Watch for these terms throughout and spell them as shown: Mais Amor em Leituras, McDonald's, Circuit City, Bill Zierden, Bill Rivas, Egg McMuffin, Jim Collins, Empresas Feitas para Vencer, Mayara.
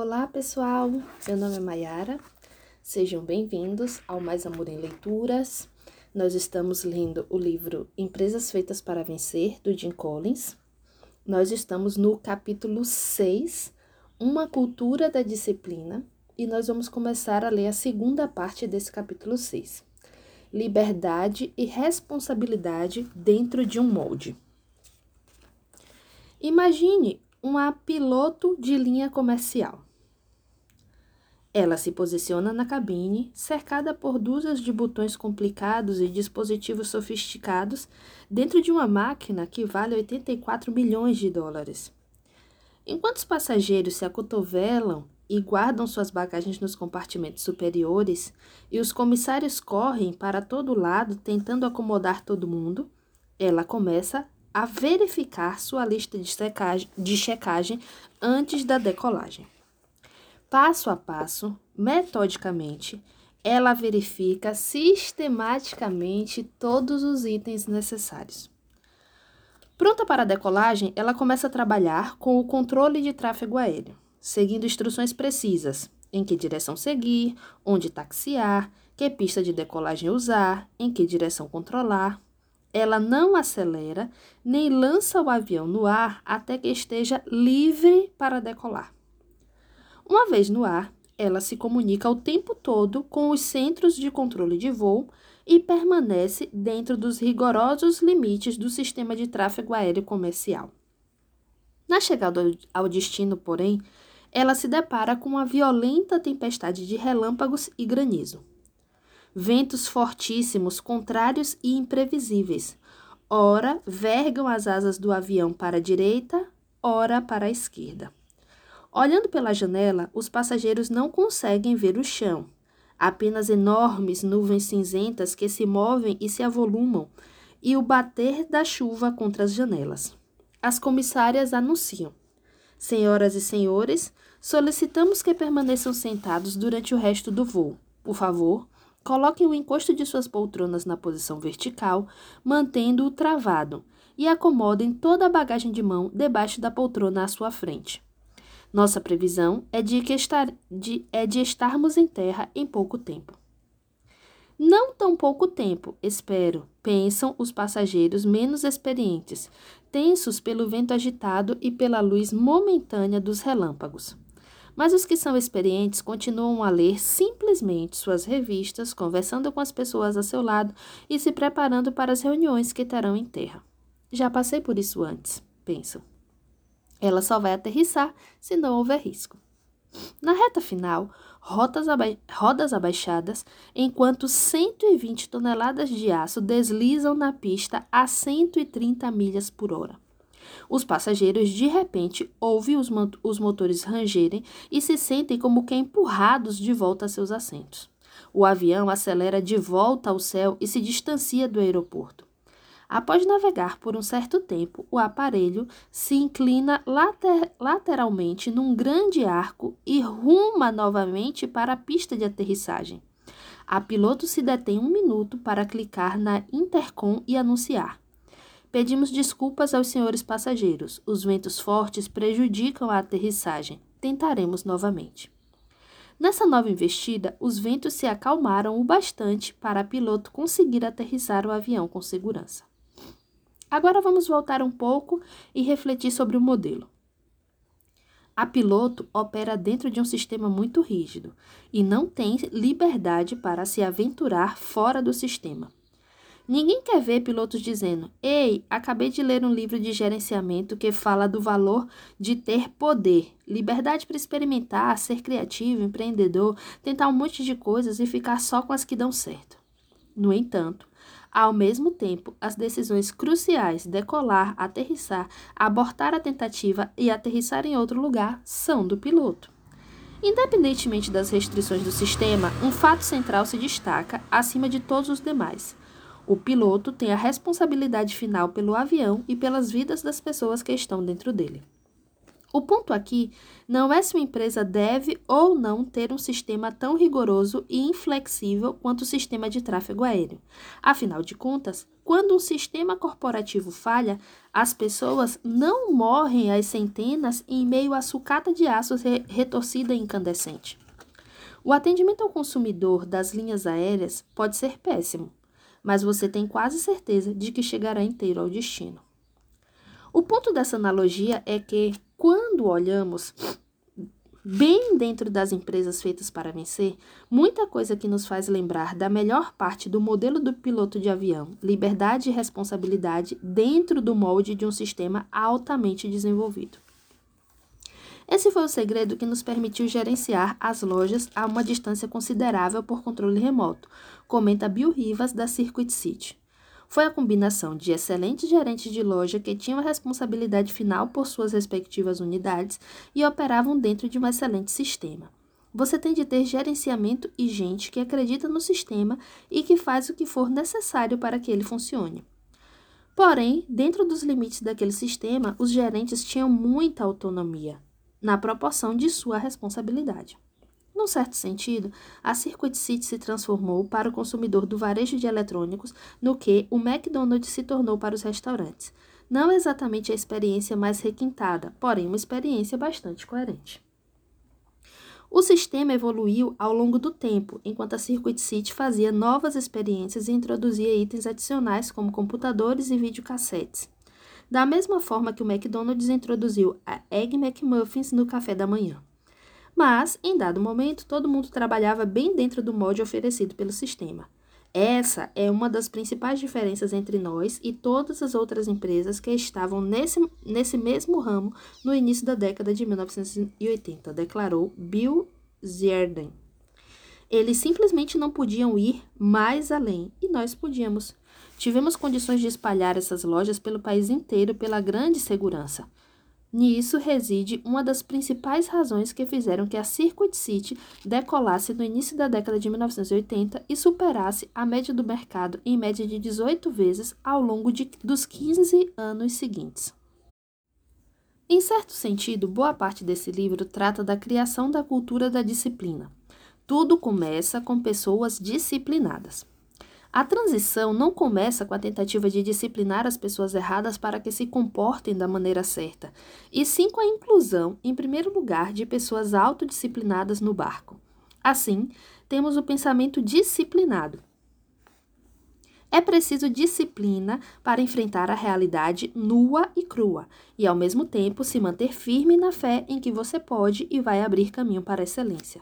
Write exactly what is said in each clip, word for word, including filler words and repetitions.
Olá pessoal, meu nome é Mayara, sejam bem-vindos ao Mais Amor em Leituras. Nós estamos lendo o livro Empresas Feitas para Vencer, do Jim Collins. Nós estamos no capítulo seis, Uma Cultura da Disciplina, e nós vamos começar a ler a segunda parte desse capítulo seis, Liberdade e Responsabilidade dentro de um molde. Imagine uma piloto de linha comercial. Ela se posiciona na cabine, cercada por dúzias de botões complicados e dispositivos sofisticados, dentro de uma máquina que vale oitenta e quatro milhões de dólares. Enquanto os passageiros se acotovelam e guardam suas bagagens nos compartimentos superiores, e os comissários correm para todo lado tentando acomodar todo mundo, ela começa a verificar sua lista de, secagem, de checagem antes da decolagem. Passo a passo, metodicamente, ela verifica sistematicamente todos os itens necessários. Pronta para a decolagem, ela começa a trabalhar com o controle de tráfego aéreo, seguindo instruções precisas, em que direção seguir, onde taxiar, que pista de decolagem usar, em que direção controlar. Ela não acelera nem lança o avião no ar até que esteja livre para decolar. Uma vez no ar, ela se comunica o tempo todo com os centros de controle de voo e permanece dentro dos rigorosos limites do sistema de tráfego aéreo comercial. Na chegada ao destino, porém, ela se depara com uma violenta tempestade de relâmpagos e granizo. Ventos fortíssimos, contrários e imprevisíveis, ora vergam as asas do avião para a direita, ora para a esquerda. Olhando pela janela, os passageiros não conseguem ver o chão. Apenas enormes nuvens cinzentas que se movem e se avolumam, e o bater da chuva contra as janelas. As comissárias anunciam: "Senhoras e senhores, solicitamos que permaneçam sentados durante o resto do voo. Por favor, coloquem o encosto de suas poltronas na posição vertical, mantendo-o travado, e acomodem toda a bagagem de mão debaixo da poltrona à sua frente. Nossa previsão é de, que estar, de, é de estarmos em terra em pouco tempo." Não tão pouco tempo, espero, pensam os passageiros menos experientes, tensos pelo vento agitado e pela luz momentânea dos relâmpagos. Mas os que são experientes continuam a ler simplesmente suas revistas, conversando com as pessoas a seu lado e se preparando para as reuniões que terão em terra. Já passei por isso antes, pensam. Ela só vai aterrissar se não houver risco. Na reta final, rotas aba- rodas abaixadas, enquanto cento e vinte toneladas de aço deslizam na pista a cento e trinta milhas por hora. Os passageiros, de repente, ouvem os, mo- os motores rangerem e se sentem como que empurrados de volta a seus assentos. O avião acelera de volta ao céu e se distancia do aeroporto. Após navegar por um certo tempo, o aparelho se inclina later- lateralmente num grande arco e ruma novamente para a pista de aterrissagem. A piloto se detém um minuto para clicar na intercom e anunciar: "Pedimos desculpas aos senhores passageiros. Os ventos fortes prejudicam a aterrissagem. Tentaremos novamente." Nessa nova investida, os ventos se acalmaram o bastante para a piloto conseguir aterrissar o avião com segurança. Agora vamos voltar um pouco e refletir sobre o modelo. A piloto opera dentro de um sistema muito rígido e não tem liberdade para se aventurar fora do sistema. Ninguém quer ver pilotos dizendo: "Ei, acabei de ler um livro de gerenciamento que fala do valor de ter poder, liberdade para experimentar, ser criativo, empreendedor, tentar um monte de coisas e ficar só com as que dão certo." No entanto, ao mesmo tempo, as decisões cruciais, decolar, aterrissar, abortar a tentativa e aterrissar em outro lugar, são do piloto. Independentemente das restrições do sistema, um fato central se destaca acima de todos os demais. O piloto tem a responsabilidade final pelo avião e pelas vidas das pessoas que estão dentro dele. O ponto aqui não é se uma empresa deve ou não ter um sistema tão rigoroso e inflexível quanto o sistema de tráfego aéreo. Afinal de contas, quando um sistema corporativo falha, as pessoas não morrem às centenas em meio à sucata de aços re- retorcida e incandescente. O atendimento ao consumidor das linhas aéreas pode ser péssimo, mas você tem quase certeza de que chegará inteiro ao destino. O ponto dessa analogia é que, quando olhamos bem dentro das empresas feitas para vencer, muita coisa que nos faz lembrar da melhor parte do modelo do piloto de avião, liberdade e responsabilidade dentro do molde de um sistema altamente desenvolvido. Esse foi o segredo que nos permitiu gerenciar as lojas a uma distância considerável por controle remoto, comenta Bill Rivas, da Circuit City. Foi a combinação de excelentes gerentes de loja que tinham a responsabilidade final por suas respectivas unidades e operavam dentro de um excelente sistema. Você tem de ter gerenciamento e gente que acredita no sistema e que faz o que for necessário para que ele funcione. Porém, dentro dos limites daquele sistema, os gerentes tinham muita autonomia, na proporção de sua responsabilidade. Num certo sentido, a Circuit City se transformou para o consumidor do varejo de eletrônicos no que o McDonald's se tornou para os restaurantes. Não exatamente a experiência mais requintada, porém uma experiência bastante coerente. O sistema evoluiu ao longo do tempo, enquanto a Circuit City fazia novas experiências e introduzia itens adicionais como computadores e videocassetes. Da mesma forma que o McDonald's introduziu a Egg McMuffins no café da manhã. Mas, em dado momento, todo mundo trabalhava bem dentro do molde oferecido pelo sistema. Essa é uma das principais diferenças entre nós e todas as outras empresas que estavam nesse, nesse mesmo ramo no início da década de mil novecentos e oitenta, declarou Bill Zierden. Eles simplesmente não podiam ir mais além, e nós podíamos. Tivemos condições de espalhar essas lojas pelo país inteiro pela grande segurança. Nisso reside uma das principais razões que fizeram que a Circuit City decolasse no início da década de mil novecentos e oitenta e superasse a média do mercado em média de dezoito vezes ao longo de, dos quinze anos seguintes. Em certo sentido, boa parte desse livro trata da criação da cultura da disciplina. Tudo começa com pessoas disciplinadas. A transição não começa com a tentativa de disciplinar as pessoas erradas para que se comportem da maneira certa, e sim com a inclusão, em primeiro lugar, de pessoas autodisciplinadas no barco. Assim, temos o pensamento disciplinado. É preciso disciplina para enfrentar a realidade nua e crua, e ao mesmo tempo se manter firme na fé em que você pode e vai abrir caminho para a excelência.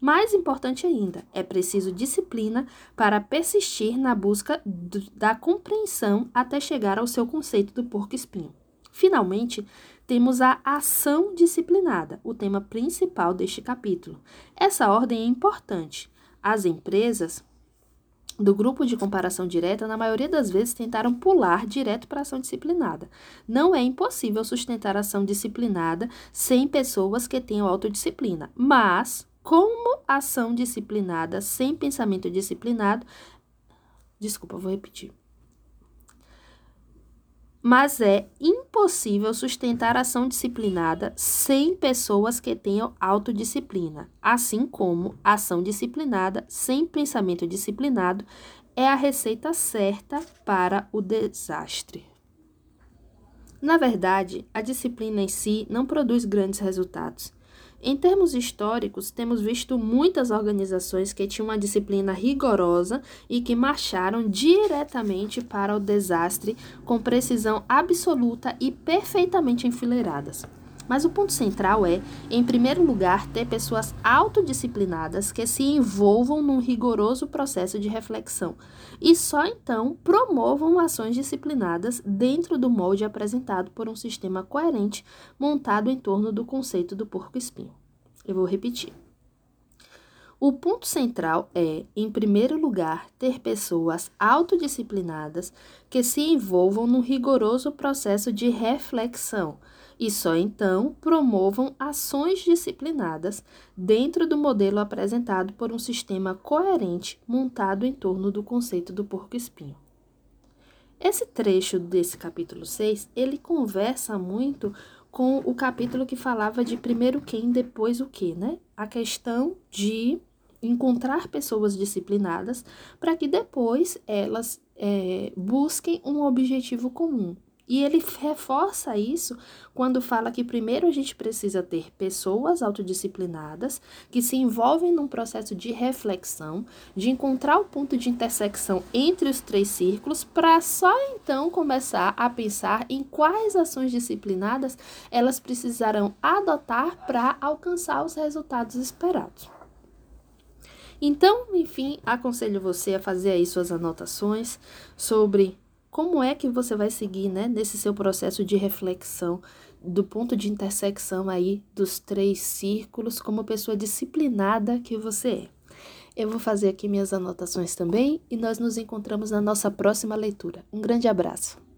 Mais importante ainda, é preciso disciplina para persistir na busca d- da compreensão até chegar ao seu conceito do porco-espinho. Finalmente, temos a ação disciplinada, o tema principal deste capítulo. Essa ordem é importante. As empresas do grupo de comparação direta, na maioria das vezes, tentaram pular direto para a ação disciplinada. Não é impossível sustentar a ação disciplinada sem pessoas que tenham autodisciplina, mas... Como ação disciplinada sem pensamento disciplinado... Desculpa, vou repetir. Mas é impossível sustentar ação disciplinada sem pessoas que tenham autodisciplina. Assim como ação disciplinada sem pensamento disciplinado é a receita certa para o desastre. Na verdade, a disciplina em si não produz grandes resultados. Em termos históricos, temos visto muitas organizações que tinham uma disciplina rigorosa e que marcharam diretamente para o desastre com precisão absoluta e perfeitamente enfileiradas. Mas o ponto central é, em primeiro lugar, ter pessoas autodisciplinadas que se envolvam num rigoroso processo de reflexão e só então promovam ações disciplinadas dentro do molde apresentado por um sistema coerente montado em torno do conceito do porco-espinho. Eu vou repetir. O ponto central é, em primeiro lugar, ter pessoas autodisciplinadas que se envolvam num rigoroso processo de reflexão e só então promovam ações disciplinadas dentro do modelo apresentado por um sistema coerente montado em torno do conceito do porco-espinho. Esse trecho desse capítulo seis, ele conversa muito com o capítulo que falava de primeiro quem, depois o que, né? A questão de encontrar pessoas disciplinadas para que depois elas é, busquem um objetivo comum. E ele reforça isso quando fala que primeiro a gente precisa ter pessoas autodisciplinadas que se envolvem num processo de reflexão, de encontrar o ponto de intersecção entre os três círculos, para só então começar a pensar em quais ações disciplinadas elas precisarão adotar para alcançar os resultados esperados. Então, enfim, aconselho você a fazer aí suas anotações sobre como é que você vai seguir, né, nesse seu processo de reflexão do ponto de intersecção aí dos três círculos como pessoa disciplinada que você é. Eu vou fazer aqui minhas anotações também e nós nos encontramos na nossa próxima leitura. Um grande abraço!